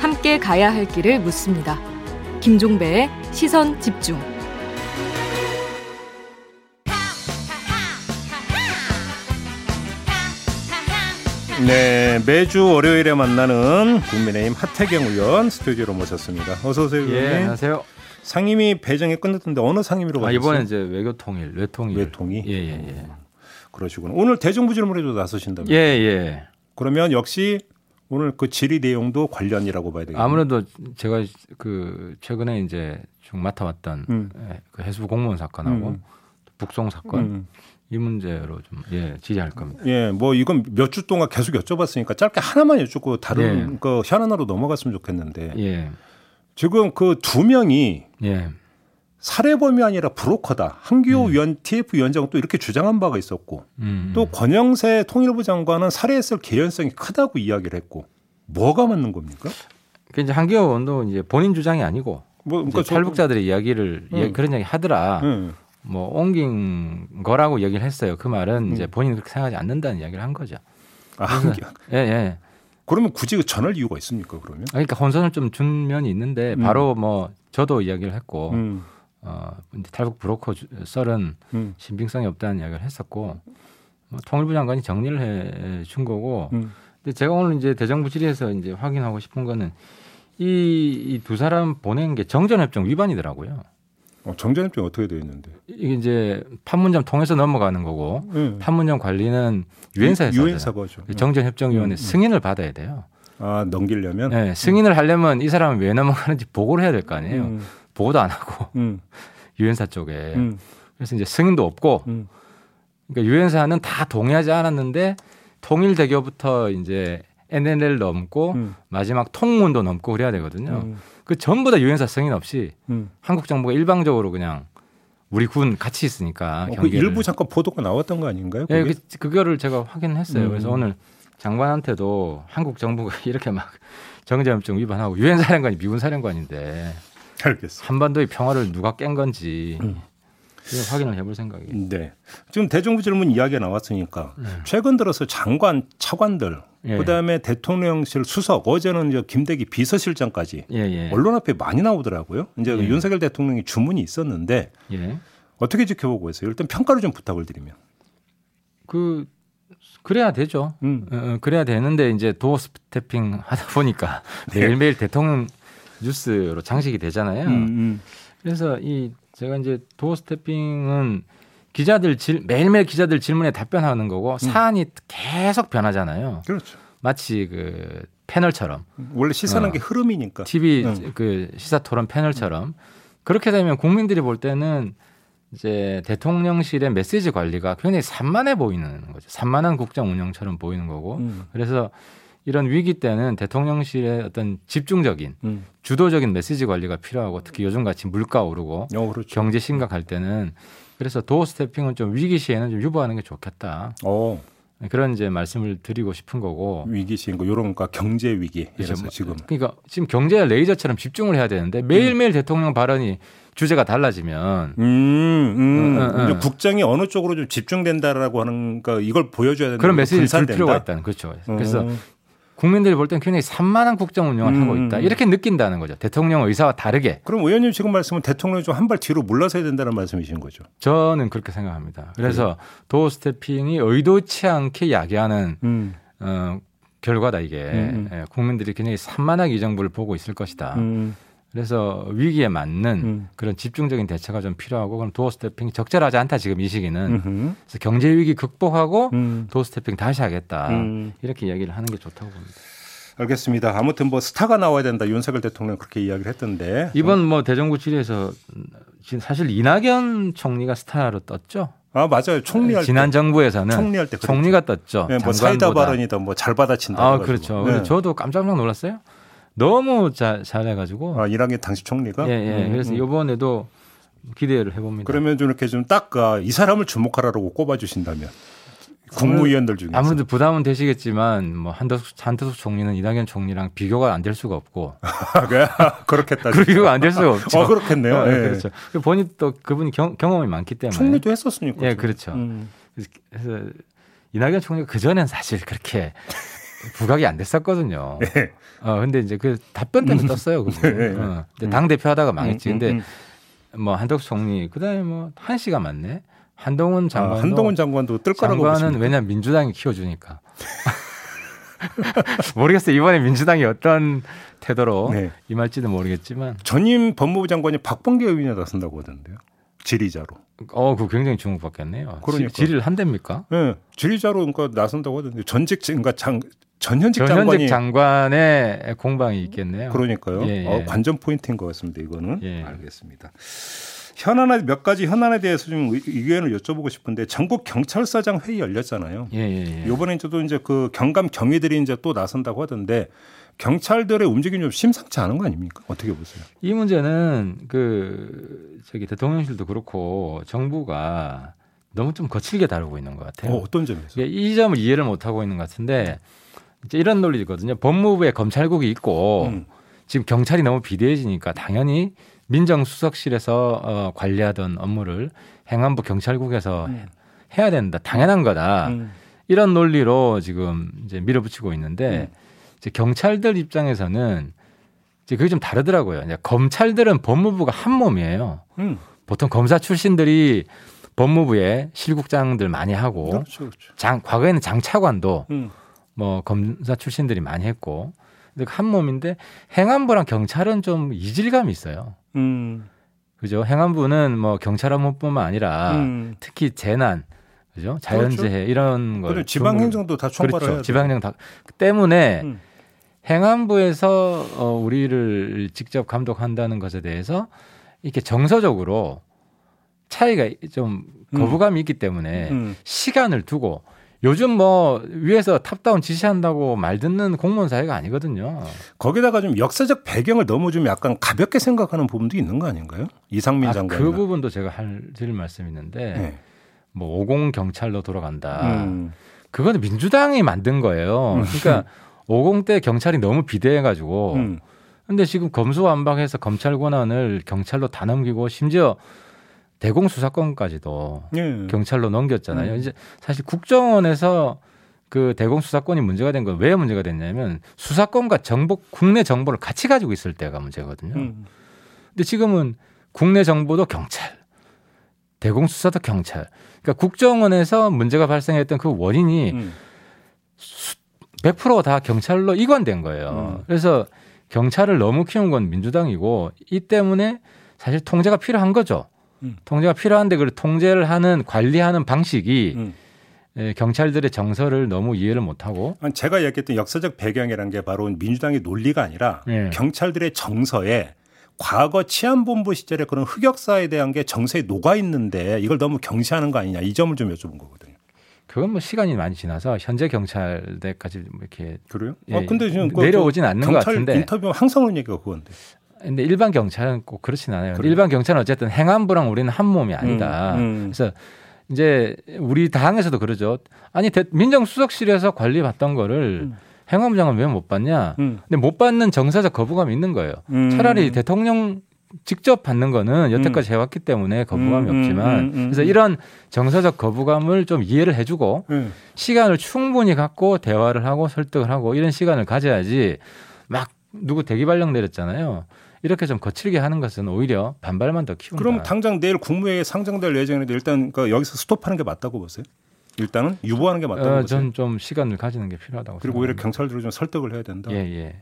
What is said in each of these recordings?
함께 가야 할 길을 묻습니다. 김종배의 시선 집중. 네, 매주 월요일에 만나는 국민의힘 하태경 의원 스튜디오로 모셨습니다. 어서 오세요, 의원님. 예, 안녕하세요. 상임위 배정이 끝났던데 어느 상임위로 가셨어요? 이번에 이제 외교통일, 외통위. 예. 그러시구나. 오늘 대정부 질문에도 나서신다고요? 예. 그러면 역시 오늘 그 질의 내용도 관련이라고 봐야 되겠네요. 아무래도 제가 그 최근에 이제 좀 맡아왔던 그 해수부 공무원 사건하고 북송 사건 이 문제로 좀 질의할 겁니다. 예, 뭐 이건 몇 주 동안 계속 여쭤봤으니까 짧게 하나만 여쭙고 다른 그 현안으로 넘어갔으면 좋겠는데. 예. 지금 그 두 명이 살해범이 아니라 브로커다. 한기호 위원 TF 위원장은 또 이렇게 주장한 바가 있었고 또 권영세 통일부 장관은 살해했을 개연성이 크다고 이야기를 했고 뭐가 맞는 겁니까? 그러니까 한기호 의원도 이제 본인 주장이 아니고 뭐, 그러니까 탈북자들의 이야기를 그런 이야기 하더라. 뭐 옮긴 거라고 얘기를 했어요. 그 말은 이제 본인은 그렇게 생각하지 않는다는 이야기를 한 거죠. 아, 한기호. 예. 그러면 굳이 전할 이유가 있습니까? 그러면? 그러니까 혼선을 좀 준 면이 있는데 바로 뭐 저도 이야기를 했고. 탈북 브로커 썰은 신빙성이 없다는 이야기를 했었고 통일부 장관이 정리를 해준 거고. 근데 제가 오늘 이제 대정부 질의에서 이제 확인하고 싶은 거는 이 두 사람 보낸 게 정전협정 위반이더라고요. 정전협정 어떻게 되어 있는데? 이게 이제 판문점 통해서 넘어가는 거고 판문점 관리는 유엔사에서 하죠. 정전협정위원회 승인을 받아야 돼요. 아, 넘기려면? 네, 승인을 하려면 이 사람은 왜 넘어가는지 보고를 해야 될 거 아니에요. 보고도 안 하고 유엔사 쪽에 그래서 이제 승인도 없고 그러니까 유엔사는 다 동의하지 않았는데 통일 대교부터 이제 NNL 넘고 마지막 통문도 넘고 그래야 되거든요. 그 전부 다 유엔사 승인 없이 한국 정부가 일방적으로 그냥 우리 군 같이 있으니까 그 일부 잠깐 보도가 나왔던 거 아닌가요? 네, 그거를 제가 확인했어요. 그래서 오늘 장관한테도 한국 정부가 이렇게 막 정전협정 위반하고 유엔 사령관이 미군 사령관인데. 알겠습니다. 한반도의 평화를 누가 깬 건지 확인을 해볼 생각이에요. 네. 지금 대정부 질문 이야기가 나왔으니까 최근 들어서 장관, 차관들 그다음에 대통령실 수석 어제는 이제 김대기 비서실장까지 언론 앞에 많이 나오더라고요. 이제 윤석열 대통령이 주문이 있었는데 어떻게 지켜보고 있어요? 일단 평가를 좀 부탁을 드리면. 그래야 되죠. 그래야 되는데 이제 도어 스태핑 하다 보니까 매일매일 대통령 뉴스로 장식이 되잖아요. 그래서 제가 이제 도어 스태핑은 기자들 매일매일 기자들 질문에 답변하는 거고 사안이 계속 변하잖아요. 그렇죠. 마치 그 패널처럼 원래 시사는 게 흐름이니까 TV 그 시사토론 패널처럼 그렇게 되면 국민들이 볼 때는 이제 대통령실의 메시지 관리가 굉장히 산만해 보이는 거죠. 산만한 국정 운영처럼 보이는 거고 그래서. 이런 위기 때는 대통령실의 어떤 집중적인 주도적인 메시지 관리가 필요하고 특히 요즘같이 물가 오르고 경제 심각할 때는 그래서 도어 스태핑은 좀 위기 시에는 좀 유보하는 게 좋겠다. 그런 이제 말씀을 드리고 싶은 거고. 위기 시인 거 이런 거 경제 위기. 그래서 지금. 그러니까 지금 경제에 레이저처럼 집중을 해야 되는데 매일매일 대통령 발언이 주제가 달라지면 국정이 어느 쪽으로 좀 집중된다라고 하는 그러니까 이걸 보여줘야 되는 그런 메시지를 줄 필요가 있다는 그렇죠. 그래서 국민들이 볼 때는 굉장히 산만한 국정 운영을 하고 있다. 이렇게 느낀다는 거죠. 대통령 의사와 다르게. 그럼 의원님 지금 말씀은 대통령이 좀 한 발 뒤로 물러서야 된다는 말씀이신 거죠? 저는 그렇게 생각합니다. 그래서 도어 스태핑이 의도치 않게 야기하는 결과다 이게. 국민들이 굉장히 산만하게 이 정부를 보고 있을 것이다. 그래서 위기에 맞는 그런 집중적인 대처가 좀 필요하고 그럼 도어 스태핑이 적절하지 않다 지금 이 시기는 그래서 경제 위기 극복하고 도어 스태핑 다시 하겠다 이렇게 이야기를 하는 게 좋다고 봅니다. 알겠습니다. 아무튼 뭐 스타가 나와야 된다 윤석열 대통령 그렇게 이야기를 했던데 이번 뭐 대정부 질의에서 지금 사실 이낙연 총리가 스타로 떴죠. 아 맞아요. 총리할 지난 때. 정부에서는 총리할 때 총리가 떴죠. 네, 뭐 사이다 발언이다 뭐 잘 받아친다. 아 그렇죠. 네. 저도 깜짝 놀랐어요. 너무 잘해가지고. 아, 이낙연 당시 총리가? 예. 그래서 이번에도 기대를 해봅니다. 그러면 좀 이렇게 좀 딱 이 사람을 주목하라고 꼽아주신다면 국무위원들 중에서. 아무래도 부담은 되시겠지만 뭐 한덕수 총리는 이낙연 총리랑 비교가 안 될 수가 없고. 그렇겠다. 비교가 안 될 수가 없죠. 그렇겠네요. 그렇죠. 본인 또 그분이 경험이 많기 때문에. 총리도 했었으니까. 예, 그렇죠. 그래서 이낙연 총리가 그전엔 사실 그렇게 부각이 안 됐었거든요. 네. 근데 이제 그 답변 때문에 떴어요. 네. 당대표 하다가 망했지. 근데 뭐 한덕수 총리, 그 다음에 뭐 한씨가 맞네. 한동훈 장관도. 한동훈 장관도 뜰 거라고 보십니까? 장관은 왜냐면 민주당이 키워주니까. 모르겠어요. 이번에 민주당이 어떤 태도로 네. 임할지는 모르겠지만. 전임 법무부 장관이 박범계 의원이 나선다고 하던데요. 지리자로. 그거 굉장히 주목받겠네요. 그러니까. 지리를 한답니까? 네. 지리자로 그러니까 나선다고 하던데 전직, 그러니까 전현직 장관의 공방이 있겠네요. 그러니까요. 예, 예. 관전 포인트인 것 같습니다. 이거는. 예. 알겠습니다. 몇 가지 현안에 대해서 좀 의견을 여쭤보고 싶은데 전국 경찰서장 회의 열렸잖아요. 예. 이번에 저도 이제 그 경감 경위들이 이제 또 나선다고 하던데 경찰들의 움직임이 좀 심상치 않은 거 아닙니까? 어떻게 보세요? 이 문제는 대통령실도 그렇고 정부가 너무 좀 거칠게 다루고 있는 것 같아요. 어떤 점에서? 이 점을 이해를 못 하고 있는 것 같은데 이제 이런 논리거든요. 법무부에 검찰국이 있고 지금 경찰이 너무 비대해지니까 당연히. 민정수석실에서 관리하던 업무를 행안부 경찰국에서 해야 된다. 당연한 거다. 이런 논리로 지금 이제 밀어붙이고 있는데 이제 경찰들 입장에서는 이제 그게 좀 다르더라고요. 이제 검찰들은 법무부가 한 몸이에요. 보통 검사 출신들이 법무부에 실국장들 많이 하고 그렇죠. 과거에는 장차관도 뭐 검사 출신들이 많이 했고 한 몸인데 행안부랑 경찰은 좀 이질감이 있어요. 그죠? 행안부는 뭐 경찰 업무뿐만 아니라 특히 재난, 그죠? 자연재해 이런 걸 지방행정도 다 총괄해야 돼요. 그렇죠. 지방행정 다 때문에 행안부에서 우리를 직접 감독한다는 것에 대해서 이렇게 정서적으로 차이가 좀 거부감이 있기 때문에 시간을 두고. 요즘 뭐 위에서 탑다운 지시한다고 말 듣는 공무원 사회가 아니거든요. 거기다가 좀 역사적 배경을 너무 좀 약간 가볍게 생각하는 부분도 있는 거 아닌가요? 이상민 장관. 그 부분도 제가 드릴 말씀이 있는데 뭐 50 경찰로 돌아간다. 그건 민주당이 만든 거예요. 그러니까 50 때 경찰이 너무 비대해가지고 근데 지금 검수완박해서 검찰 권한을 경찰로 다 넘기고 심지어 대공수사권까지도 경찰로 넘겼잖아요. 이제 사실 국정원에서 그 대공수사권이 문제가 된 건 왜 문제가 됐냐면 수사권과 국내 정보를 같이 가지고 있을 때가 문제거든요. 근데 지금은 국내 정보도 경찰, 대공수사도 경찰. 그러니까 국정원에서 문제가 발생했던 그 원인이 100% 다 경찰로 이관된 거예요. 그래서 경찰을 너무 키운 건 민주당이고 이 때문에 사실 통제가 필요한 거죠. 통제가 필요한데 그 통제를 하는 관리하는 방식이 경찰들의 정서를 너무 이해를 못하고 제가 얘기했던 역사적 배경이라는 게 바로 민주당의 논리가 아니라 경찰들의 정서에 과거 치안본부 시절의 그런 흑역사에 대한 게 정서에 녹아 있는데 이걸 너무 경시하는 거 아니냐 이 점을 좀 여쭤본 거거든요. 그건 뭐 시간이 많이 지나서 현재 경찰대까지 이렇게 그래요? 근데 지금 내려오진 않는 것 같은데 경찰 인터뷰 항상 하는 얘기가 그건데. 근데 일반 경찰은 꼭 그렇진 않아요. 그래요. 일반 경찰은 어쨌든 행안부랑 우리는 한 몸이 아니다. 그래서 이제 우리 당에서도 그러죠. 아니 민정수석실에서 관리받던 거를 행안부 장관 왜 못 받냐? 근데 못 받는 정서적 거부감이 있는 거예요. 차라리 대통령 직접 받는 거는 여태까지 해왔기 때문에 거부감이 없지만 그래서 이런 정서적 거부감을 좀 이해를 해주고 시간을 충분히 갖고 대화를 하고 설득을 하고 이런 시간을 가져야지 막 누구 대기발령 내렸잖아요. 이렇게 좀 거칠게 하는 것은 오히려 반발만 더 키운다. 그럼 당장 내일 국무회의에 상정될 예정인데 일단 그러니까 여기서 스톱하는 게 맞다고 보세요? 일단은 유보하는 게 맞다고 보세요? 저는 좀 시간을 가지는 게 필요하다고 그리고 생각합니다. 오히려 경찰들을 좀 설득을 해야 된다? 예.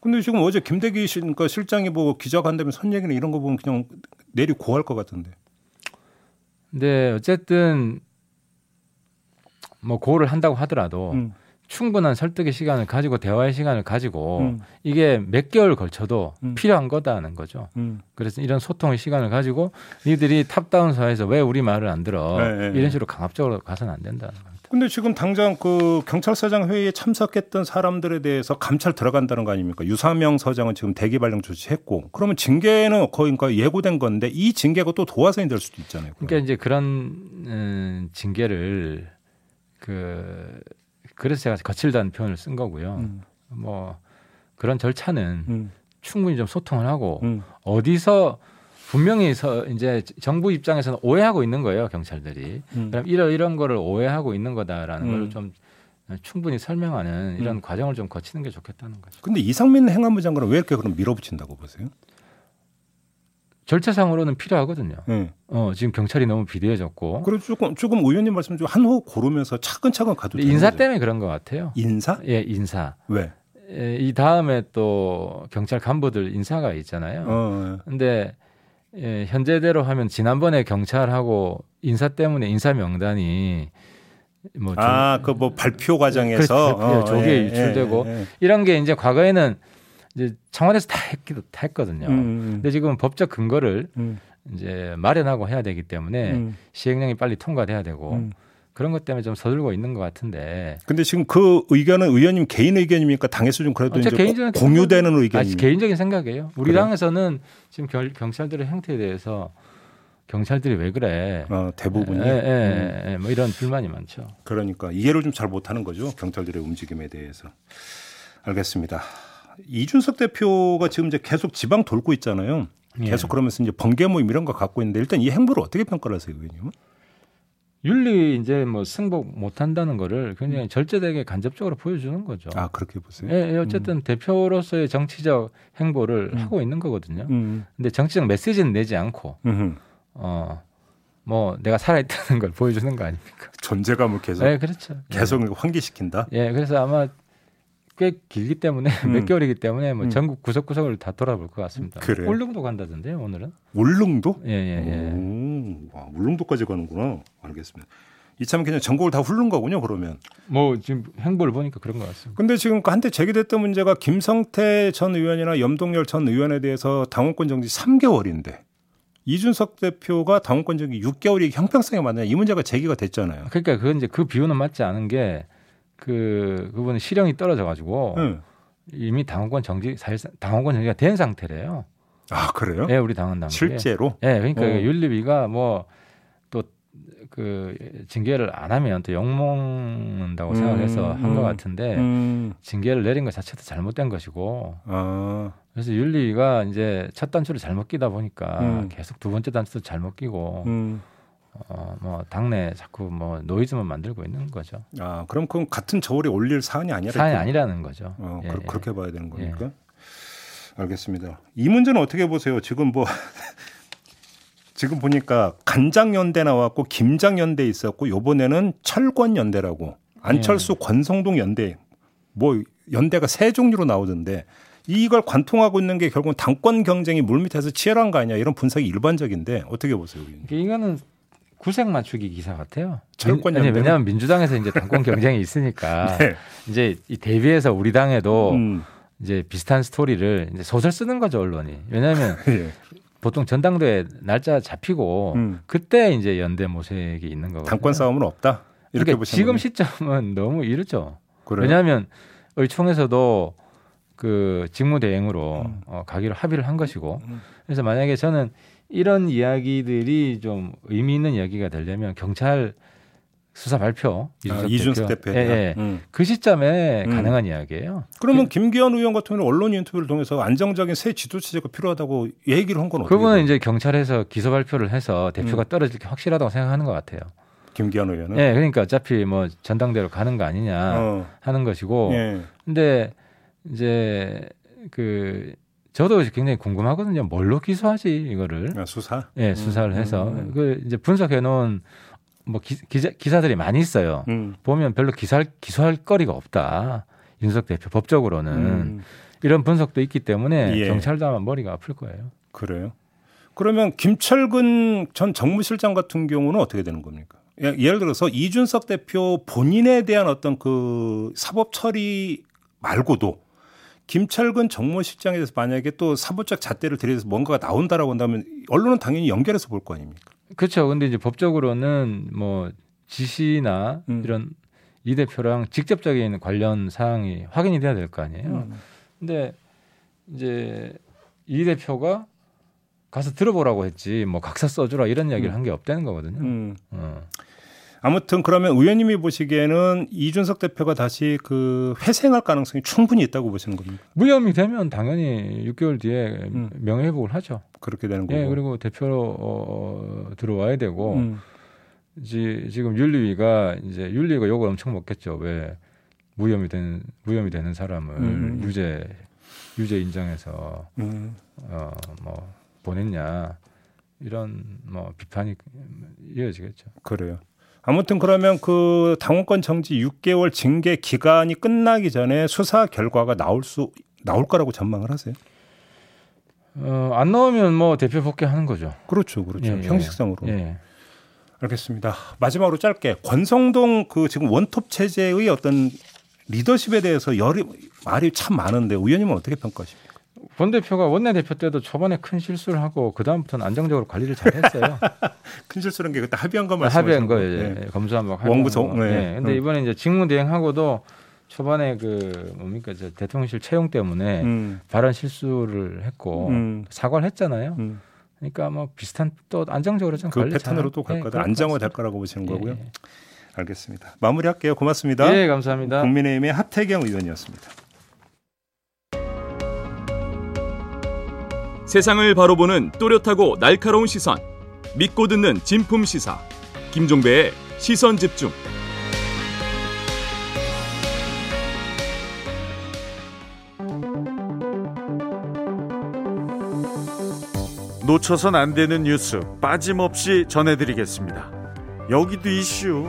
근데 지금 어제 김대기 실장이 뭐 기자간담회 선 얘기는 이런 거 보면 그냥 내리 고할 것 같은데. 근데 어쨌든 뭐 고를 한다고 하더라도 충분한 설득의 시간을 가지고 대화의 시간을 가지고 이게 몇 개월 걸쳐도 필요한 거다는 거죠. 그래서 이런 소통의 시간을 가지고 니들이 탑다운 사회에서 왜 우리 말을 안 들어 이런 식으로 강압적으로 가서는 안 된다는 겁니다. 근데 지금 당장 그 경찰서장 회의에 참석했던 사람들에 대해서 감찰 들어간다는 거 아닙니까? 유사명 서장은 지금 대기 발령 조치했고 그러면 징계는 거의 그러니까 예고된 건데 이 징계가 또 도화선이 될 수도 있잖아요. 그러면. 그러니까 이제 그런 징계를 그래서 제가 거칠다는 표현을 쓴 거고요. 뭐 그런 절차는 충분히 좀 소통을 하고 어디서 분명히 이제 정부 입장에서는 오해하고 있는 거예요, 경찰들이. 그럼 이런 거를 오해하고 있는 거다라는 걸 좀 충분히 설명하는 이런 과정을 좀 거치는 게 좋겠다는 거죠. 근데 이상민 행안부 장관은 왜 이렇게 그럼 밀어붙인다고 보세요? 절차상으로는 필요하거든요. 지금 경찰이 너무 비대해졌고. 그리고 조금 의원님 말씀 좀 한 호 고르면서 차근차근 가도 되는 인사 거죠? 때문에 그런 것 같아요. 인사? 예, 인사. 왜? 예, 이 다음에 또 경찰 간부들 인사가 있잖아요. 그런데 예, 현재대로 하면 지난번에 경찰하고 인사 때문에 인사 명단이 그 발표 과정에서 조기에 유출되고 이런 게 이제 과거에는 이제 청와대에서 다 했거든요. 근데 지금 법적 근거를 이제 마련하고 해야 되기 때문에 시행령이 빨리 통과돼야 되고 그런 것 때문에 좀 서둘고 있는 것 같은데. 근데 지금 그 의견은 의원님 개인 의견입니까? 당에서 좀 그래도 이제 공유되는 의견입니까? 개인적인 생각이에요. 우리 당에서는 지금 경찰들의 행태에 대해서 경찰들이 왜 그래? 대부분이 뭐 이런 불만이 많죠. 그러니까 이해를 좀 잘 못하는 거죠. 경찰들의 움직임에 대해서. 알겠습니다. 이준석 대표가 지금 이제 계속 지방 돌고 있잖아요. 계속 그러면서 이제 번개 모임 이런 거 갖고 있는데 일단 이 행보를 어떻게 평가를 하세요, 의원님은? 윤리 이제 뭐 승복 못한다는 거를 굉장히 절제되게 간접적으로 보여주는 거죠. 아, 그렇게 보세요? 예, 어쨌든 대표로서의 정치적 행보를 하고 있는 거거든요. 근데 정치적 메시지는 내지 않고. 뭐 내가 살아있다는 걸 보여주는 거 아닙니까? 존재감을 계속. 네, 그렇죠. 계속 환기시킨다. 예, 그래서 아마 꽤 길기 때문에 몇 개월이기 때문에 뭐 전국 구석구석을 다 돌아볼 것 같습니다. 그래. 울릉도 간다던데요, 오늘은? 울릉도? 와, 울릉도까지 가는구나. 알겠습니다. 이참에 그냥 전국을 다 훑는 거군요, 그러면. 뭐 지금 행보를 보니까 그런 것 같습니다. 근데 지금 한때 제기됐던 문제가 김성태 전 의원이나 염동열 전 의원에 대해서 당원권 정지 3개월인데. 이준석 대표가 당원권 정지 6개월이 형평성에 맞느냐 이 문제가 제기가 됐잖아요. 그러니까 그건 이제 그 비유는 맞지 않은 게 그분은 실형이 떨어져가지고 이미 당원권 정지가 된 상태래요. 아, 그래요? 예, 우리 당은 실제로. 예, 그러니까 윤리위가 뭐 또 그 징계를 안 하면 또 욕먹는다고 생각해서 한 것 같은데 징계를 내린 것 자체도 잘못된 것이고. 아. 그래서 윤리위가 이제 첫 단추를 잘못 끼다 보니까 계속 두 번째 단추도 잘못 끼고 뭐 당내 자꾸 뭐 노이즈만 만들고 있는 거죠. 아, 그럼 그건 같은 저울에 올릴 사안이 아니라는 거죠. 그렇게 봐야 되는 겁니까? 알겠습니다. 이 문제는 어떻게 보세요? 지금 뭐 지금 보니까 간장연대 나왔고 김장연대 있었고 이번에는 철권연대라고 안철수 권성동 연대 뭐 연대가 세 종류로 나오던데. 이걸 관통하고 있는 게 결국은 당권 경쟁이 물밑에서 치열한 거 아니냐 이런 분석이 일반적인데 어떻게 보세요? 이거는 구색 맞추기 기사 같아요. 왜냐하면 민주당에서 이제 당권 경쟁이 있으니까 이제 이 대비해서 우리 당에도 이제 비슷한 스토리를 이제 소설 쓰는 거죠, 언론이. 왜냐하면 보통 전당대회 날짜 잡히고 그때 이제 연대 모색이 있는 거거든요. 당권 싸움은 없다. 이렇게 보시면 지금 시점은 너무 이르죠. 그래요? 왜냐하면 의총에서도 그 직무대행으로 가기로 합의를 한 것이고 그래서 만약에 저는 이런 이야기들이 좀 의미 있는 이야기가 되려면 경찰 수사 발표 이준석 대표 그 시점에 가능한 이야기예요. 그러면 김기현 의원 같은 경우는 언론 인터뷰를 통해서 안정적인 새 지도 체제가 필요하다고 얘기를 한 건 어떻게 그분은 이제 경찰에서 기소 발표를 해서 대표가 떨어질 게 확실하다고 생각하는 것 같아요. 김기현 의원은? 예, 그러니까 어차피 뭐 전당대로 가는 거 아니냐 하는 것이고 근데 이제 그 저도 굉장히 궁금하거든요. 뭘로 기소하지 이거를? 수사? 예, 수사를 해서 그 이제 분석해 놓은 뭐 기사들이 많이 있어요. 보면 별로 기소할 거리가 없다. 이준석 대표 법적으로는 이런 분석도 있기 때문에 경찰도 아마 머리가 아플 거예요. 그래요? 그러면 김철근 전 정무실장 같은 경우는 어떻게 되는 겁니까? 예를 들어서 이준석 대표 본인에 대한 어떤 그 사법 처리 말고도 김철근 정무실장에 대해서 만약에 또 사법적 잣대를 들여서 뭔가가 나온다라고 한다면 언론은 당연히 연결해서 볼 거 아닙니까? 그렇죠. 근데 이제 법적으로는 뭐 지시나 이런 이 대표랑 직접적인 관련 사항이 확인이 돼야 될 거 아니에요. 근데 이제 이 대표가 가서 들어보라고 했지 뭐 각서 써주라 이런 이야기를 한 게 없다는 거거든요. 아무튼 그러면 의원님이 보시기에는 이준석 대표가 다시 그 회생할 가능성이 충분히 있다고 보시는 겁니까? 무혐의 되면 당연히 6개월 뒤에 명예회복을 하죠. 그렇게 되는 거고. 예, 그리고 대표로 들어와야 되고 지금 윤리위가 이제 윤리위가 욕을 엄청 먹겠죠. 왜 무혐의 되는 사람을 유죄 인정해서 뭐 보냈냐 이런 뭐 비판이 이어지겠죠. 그래요. 아무튼 그러면 그 당원권 정지 6개월 징계 기간이 끝나기 전에 수사 결과가 나올 거라고 전망을 하세요? 안 나오면 뭐 대표 복귀하는 거죠. 그렇죠. 예, 형식상으로. 예. 알겠습니다. 마지막으로 짧게 권성동 그 지금 원톱 체제의 어떤 리더십에 대해서 말이 참 많은데 의원님은 어떻게 평가하십니까? 권 대표가 원내대표 때도 초반에 큰 실수를 하고 그 다음부터는 안정적으로 관리를 잘했어요. 큰 실수는 게 그때 합의한 거 말씀하시는 거예요. 예. 검수한 거. 원구성. 네. 그런데 이번에 이제 직무대행하고도 초반에 그 뭡니까 이제 대통령실 채용 때문에 발언 실수를 했고 사과를 했잖아요. 그러니까 뭐 비슷한 또 안정적으로 좀 그 관리 패턴으로 또 갈 거다. 안정화 될 거라고 보시는 거고요. 예. 알겠습니다. 마무리할게요. 고맙습니다. 예, 감사합니다. 국민의힘의 하태경 의원이었습니다. 세상을 바로 보는 또렷하고 날카로운 시선, 믿고 듣는 진품 시사, 김종배의 시선 집중. 놓쳐선 안 되는 뉴스 빠짐없이 전해드리겠습니다. 여기도 이슈.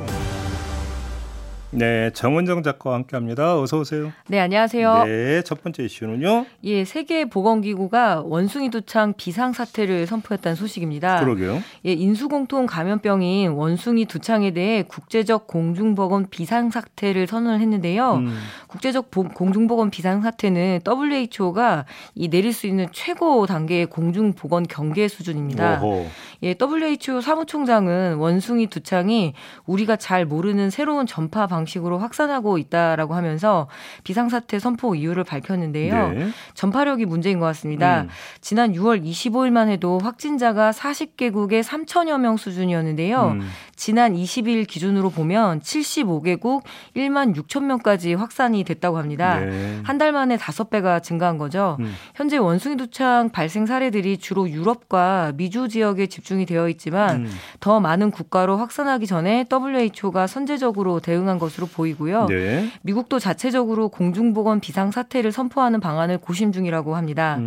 네, 정은정 작가와 함께합니다. 어서 오세요. 네, 안녕하세요. 네, 첫 번째 이슈는요. 예, 세계보건기구가 원숭이 두창 비상사태를 선포했다는 소식입니다. 그러게요. 예, 인수공통 감염병인 원숭이 두창에 대해 국제적 공중보건 비상사태를 선언을 했는데요. 국제적 공중보건 비상사태는 WHO가 이 내릴 수 있는 최고 단계의 공중보건 경계 수준입니다. 오호. 예, WHO 사무총장은 원숭이 두창이 우리가 잘 모르는 새로운 전파 방식으로 확산하고 있다라고 하면서 비상사태 선포 이유를 밝혔는데요. 네. 전파력이 문제인 것 같습니다. 지난 6월 25일만 해도 확진자가 40개국에 3천여 명 수준이었는데요. 지난 20일 기준으로 보면 75개국 1만 6천 명까지 확산이 됐다고 합니다. 네. 한 달 만에 5배가 증가한 거죠. 현재 원숭이 두창 발생 사례들이 주로 유럽과 미주 지역에 집중이 되어 있지만 더 많은 국가로 확산하기 전에 WHO가 선제적으로 대응한 것으로 보이고요. 네. 미국도 자체적으로 공중보건 비상사태를 선포하는 방안을 고심 중이라고 합니다.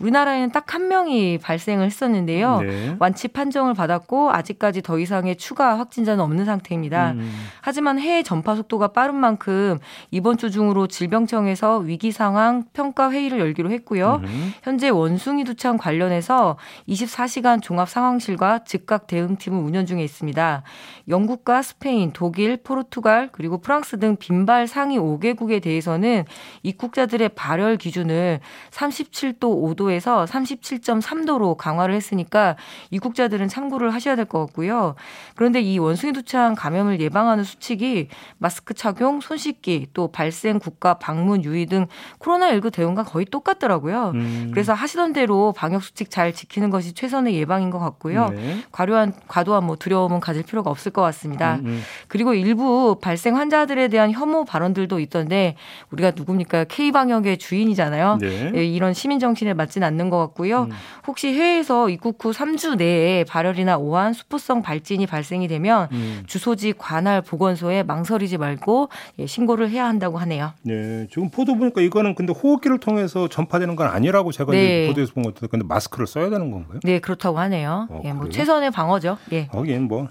우리나라에는 딱 한 명이 발생을 했었는데요. 네. 완치 판정을 받았고 아직까지 더 이상의 추가 확진자는 없는 상태입니다. 하지만 해외 전파 속도가 빠른 만큼 이번 주 중으로 질병청에서 위기 상황 평가 회의를 열기로 했고요. 현재 원숭이 두창 관련해서 24시간 종합 상황실과 즉각 대응팀을 운영 중에 있습니다. 영국과 스페인, 독일, 포르투갈 그리고 프랑스 등 빈발 상위 5개국에 대해서는 입국자들의 발열 기준을 37도 5도에서 37.3도로 강화를 했으니까 입국자들은 참고를 하셔야 될 것 같고요. 그런데 이 원숭이 두창 감염을 예방하는 수칙이 마스크 착용, 손 씻기, 또 발생 국가 방문 유의 등 코로나19 대응과 거의 똑같더라고요. 그래서 하시던 대로 방역 수칙 잘 지키는 것이 최선의 예방인 것 같고요. 네. 과도한 뭐 두려움은 가질 필요가 없을 것 같습니다. 그리고 일부 발생 환자들에 대한 혐오 발언들도 있던데 우리가 누굽니까? K방역의 주인이잖아요. 네. 예, 이런 시민정신에 맞진 않는 것 같고요. 혹시 해외에서 입국 후 3주 내에 발열이나 오한, 수포성 발진이 발생이 되면 주소지 관할 보건소에 망설이지 말고 예, 신고를 해야 한다고 하네요. 네, 지금 보도 보니까 이거는 근데 호흡기를 통해서 전파되는 건 아니라고 제가 네. 보도에서 본 것 같은데 근데 마스크를 써야 되는 건가요? 네, 그렇다고 하네요. 예, 뭐 최선의 방어죠. 예. 하긴 뭐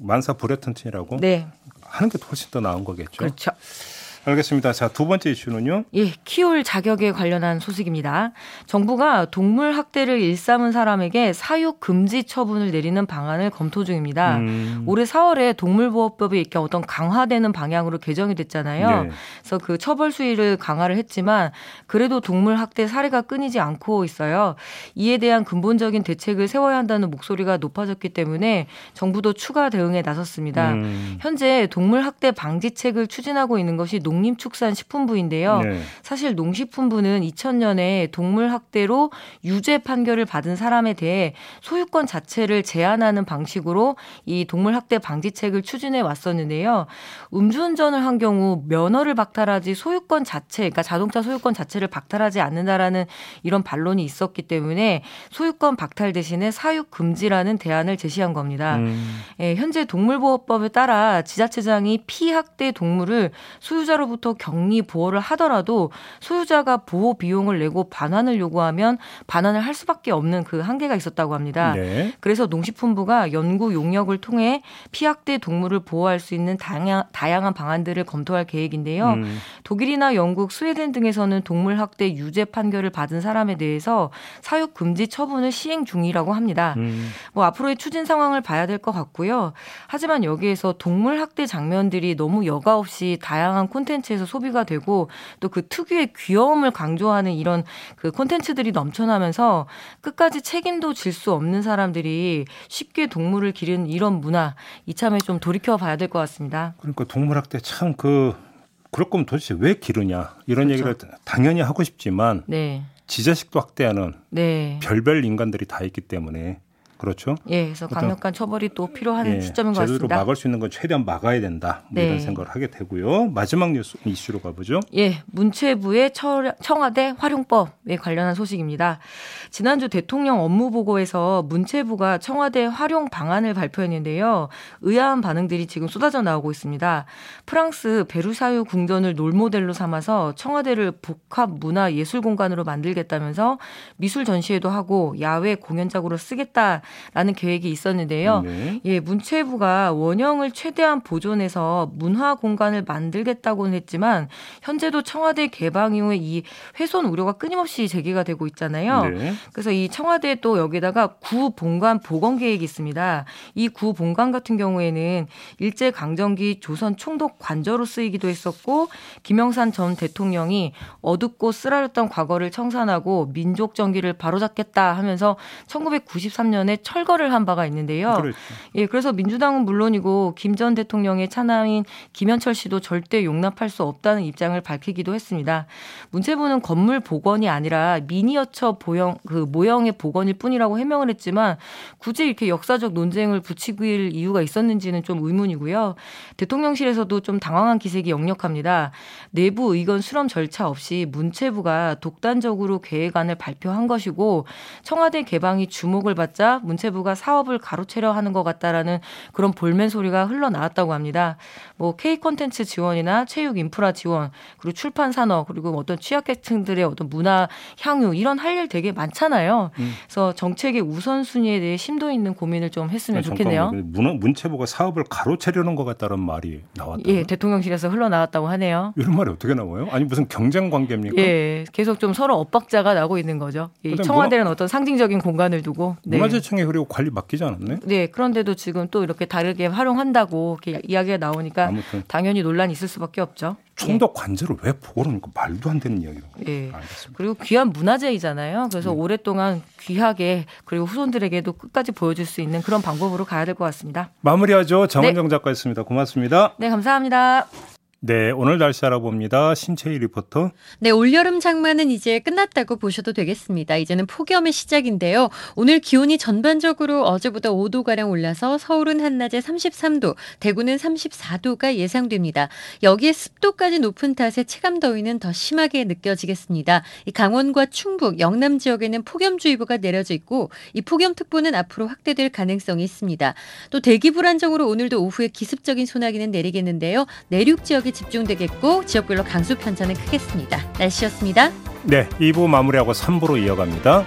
만사 불레탄틴이라고 네. 하는 게 훨씬 더 나은 거겠죠. 그렇죠. 알겠습니다. 자, 두 번째 이슈는요. 예, 키울 자격에 관련한 소식입니다. 정부가 동물 학대를 일삼은 사람에게 사육 금지 처분을 내리는 방안을 검토 중입니다. 올해 4월에 동물보호법이 이렇게 어떤 강화되는 방향으로 개정이 됐잖아요. 네. 그래서 그 처벌 수위를 강화를 했지만 그래도 동물 학대 사례가 끊이지 않고 있어요. 이에 대한 근본적인 대책을 세워야 한다는 목소리가 높아졌기 때문에 정부도 추가 대응에 나섰습니다. 현재 동물 학대 방지책을 추진하고 있는 것이 농림축산식품부인데요. 네. 사실 농식품부는 2000년에 동물학대로 유죄 판결을 받은 사람에 대해 소유권 자체를 제한하는 방식으로 이 동물학대 방지책을 추진해 왔었는데요. 음주운전을 한 경우 면허를 박탈하지 소유권 자체, 그러니까 자동차 소유권 자체를 박탈하지 않는다라는 이런 반론이 있었기 때문에 소유권 박탈 대신에 사육 금지라는 대안을 제시한 겁니다. 예, 현재 동물보호법에 따라 지자체장이 피학대 동물을 소유자로부터 격리 보호를 하더라도 소유자가 보호 비용을 내고 반환을 요구하면 반환을 할 수밖에 없는 그 한계가 있었다고 합니다. 네. 그래서 농식품부가 연구 용역을 통해 피학대 동물을 보호할 수 있는 다양한 방안들을 검토할 계획인데요. 독일이나 영국, 스웨덴 등에서는 동물학대 유죄 판결을 받은 사람에 대해서 사육 금지 처분을 시행 중이라고 합니다. 뭐 앞으로의 추진 상황을 봐야 될 것 같고요. 하지만 여기에서 동물학대 장면들이 너무 여과 없이 다양한 콘텐츠에서 소비가 되고 또 그 특유의 귀여움을 강조하는 이런 그 콘텐츠들이 넘쳐나면서 끝까지 책임도 질 수 없는 사람들이 쉽게 동물을 기르는 이런 문화 이참에 좀 돌이켜봐야 될 것 같습니다. 그러니까 동물학대 참 그럴 거면 도대체 왜 기르냐 이런 그렇죠. 얘기를 당연히 하고 싶지만 네. 지자식도 학대하는 네. 별별 인간들이 다 있기 때문에 그렇죠. 예, 그래서 강력한 처벌이 또 필요한 시점인 것 같습니다. 제대로 막을 수 있는 건 최대한 막아야 된다. 뭐 네. 이런 생각을 하게 되고요. 마지막 뉴스 이슈로 가보죠. 예, 문체부의 청와대 활용법에 관련한 소식입니다. 지난주 대통령 업무 보고에서 문체부가 청와대 활용 방안을 발표했는데요. 의아한 반응들이 지금 쏟아져 나오고 있습니다. 프랑스 베르사유 궁전을 롤모델로 삼아서 청와대를 복합 문화 예술 공간으로 만들겠다면서 미술 전시회도 하고 야외 공연장으로 쓰겠다. 라는 계획이 있었는데요. 네. 예, 문체부가 원형을 최대한 보존해서 문화 공간을 만들겠다고는 했지만 현재도 청와대 개방 이후에 이 훼손 우려가 끊임없이 제기가 되고 있잖아요. 네. 그래서 이 청와대 또 여기다가 구본관 복원 계획이 있습니다. 이 구본관 같은 경우에는 일제강점기 조선 총독 관저로 쓰이기도 했었고 김영삼 전 대통령이 어둡고 쓰라렸던 과거를 청산하고 민족 정기를 바로잡겠다 하면서 1993년에 철거를 한 바가 있는데요. 그렇죠. 예, 그래서 민주당은 물론이고 김 전 대통령의 차남인 김현철 씨도 절대 용납할 수 없다는 입장을 밝히기도 했습니다. 문체부는 건물 복원이 아니라 미니어처 모형의 복원일 뿐이라고 해명을 했지만 굳이 이렇게 역사적 논쟁을 부추길 이유가 있었는지는 좀 의문이고요. 대통령실에서도 좀 당황한 기색이 역력합니다. 내부 의견 수렴 절차 없이 문체부가 독단적으로 계획안을 발표한 것이고 청와대 개방이 주목을 받자 문체부가 사업을 가로채려 하는 것 같다라는 그런 볼멘 소리가 흘러나왔다고 합니다. 뭐 K콘텐츠 지원이나 체육 인프라 지원, 그리고 출판 산업, 그리고 어떤 취약계층들의 어떤 문화 향유 이런 할 일 되게 많잖아요. 그래서 정책의 우선순위에 대해 심도 있는 고민을 좀 했으면 좋겠네요. 문체부가 사업을 가로채려는 것 같다는 말이 나왔다. 예, 대통령실에서 흘러나왔다고 하네요. 이런 말이 어떻게 나와요? 아니 무슨 경쟁 관계입니까? 예, 계속 좀 서로 엇박자가 나고 있는 거죠. 이 청와대는 어떤 상징적인 공간을 두고. 네. 문화재청에 그리고 관리 맡기지 않았네. 네, 그런데도 지금 또 이렇게 다르게 활용한다고 이렇게 이야기가 나오니까 아무튼. 당연히 논란이 있을 수밖에 없죠. 총독 관제를 왜 보고를 하니까 말도 안 되는 이야기로. 예. 알겠습니다. 그리고 귀한 문화재이잖아요. 그래서 오랫동안 귀하게 그리고 후손들에게도 끝까지 보여줄 수 있는 그런 방법으로 가야 될 것 같습니다. 마무리하죠. 정은정 작가였습니다. 고맙습니다. 네, 감사합니다. 네, 오늘 날씨 알아봅니다. 신채일 리포터. 네, 올여름 장마는 이제 끝났다고 보셔도 되겠습니다. 이제는 폭염의 시작인데요. 오늘 기온이 전반적으로 어제보다 5도가량 올라서 서울은 한낮에 33도, 대구는 34도가 예상됩니다. 여기에 습도까지 높은 탓에 체감더위는 더 심하게 느껴지겠습니다. 이 강원과 충북, 영남 지역에는 폭염주의보가 내려져 있고 이 폭염특보는 앞으로 확대될 가능성이 있습니다. 또 대기 불안정으로 오늘도 오후에 기습적인 소나기는 내리겠는데요. 내륙 지역이 집중되겠고 지역별로 강수 편차는 크겠습니다. 날씨였습니다. 네, 2부 마무리하고 3부로 이어갑니다.